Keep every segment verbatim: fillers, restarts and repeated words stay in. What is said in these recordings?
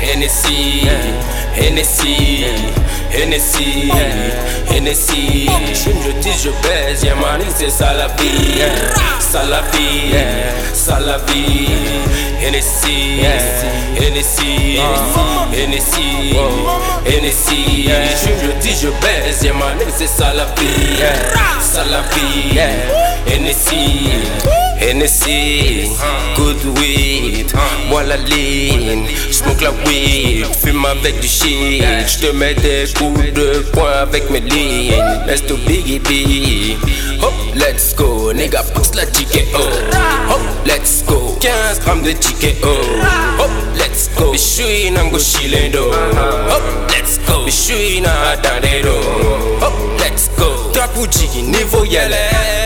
Hennessy, Hennessy, Hennessy, Hennessy. Je fume, je tisse, je baise, y'a mani, c'est ça la vie, ça la vie, ça la vie. Hennessy, Hennessy, Hennessy, Hennessy. Je fume, je tisse, je baise, y'a mani, c'est ça la vie, ça la vie. Hennessy, N S C, good weed, moi la ligne, j'smoke la weed, fume avec du shit, j'te mets des coups de poing avec mes lignes, let's do biggie biggie, hop let's go, nigga pousse la ticket oh, hop let's go, quinze grammes de ticket oh, hop let's go, j'suis nango chilendo, hop let's go, j'suis na danero, hop let's go, trapu jiggy niveau yele,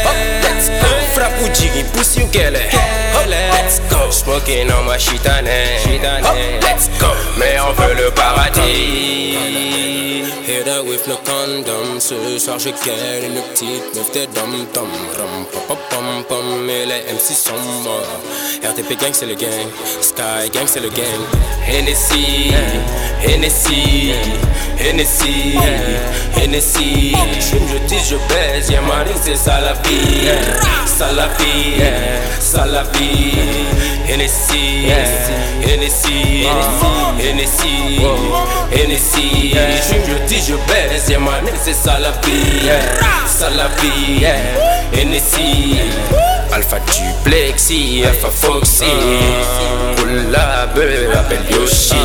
hop let's go, frapu jiggy pussy you get it, hop let's go, smoking on ma chitane, hop let's go, mais on veut le paradis. Hit her with no condom, ce soir je quelle une petite meuf de dom dom rom pom pom pom, mais les M C sont morts. R T P Gang c'est le gang, Sky Gang c'est le gang. Hennessy, Hennessy, Hennessy, Hennessy. Je fume, je tisse, je baise, y'a mani, c'est ça la vie, ça la vie, ça la vie. Hennessy, Hennessy, Hennessy, Hennessy. Je fume, je tisse, je baise, y'a mani, c'est ça la vie, ça la vie. Hennessy, Alpha Duplexi, Alpha Foxy Roule la beuh, appelle Yoshi.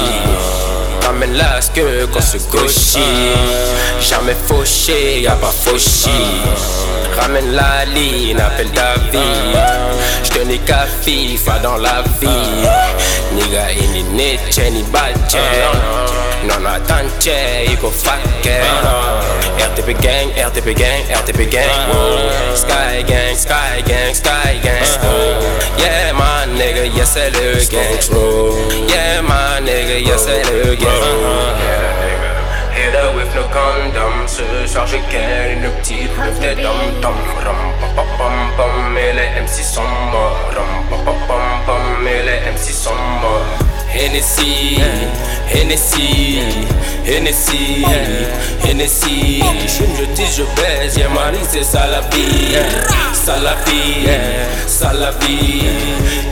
Ramène la sque qu'on se gauchit, jamais fauché, y'a pas fauchi. Ramène la ligne, appelle David. J'te n'ai qu'à FIFA dans la vie. Nigga ini neche ni bache, non attente, il faut fucker. R T P Gang, R T P Gang, R T P Gang, whoa. Sky Gang, Sky Gang, Sky Gang, whoa. Yeah my nigga, yes c'est le gang. Yeah my nigga, yes c'est le gang. Yeah nigga, hit her with no condom. Ce soir je ken une petite meuf de dom dom rom pom pom pom, mais les M C sont morts. Rom pom pom pom pom, mais les M C sont morts. Hennessy, Hennessy, Hennessy, Hennessy. Je fume, je tisse, je baise, y'a mani, c'est ça la vie, ça la vie, ça la vie.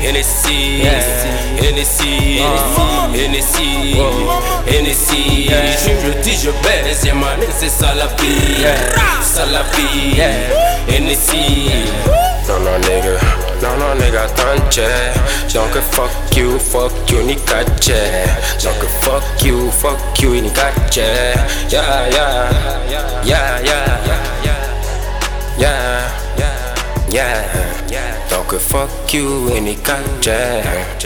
Hennessy, Hennessy, Hennessy, Hennessy. Je fume, je tisse, je baise, y'a mani, c'est ça la vie, ça la vie. Hennessy. Non non nigga, non non nigga tanche. J'donc que fuck you, fuck you ni catche. J'donc que fuck you, fuck you ni catche. Yeah yeah, yeah yeah, yeah yeah, yeah yeah. J'donc que fuck you ni catche.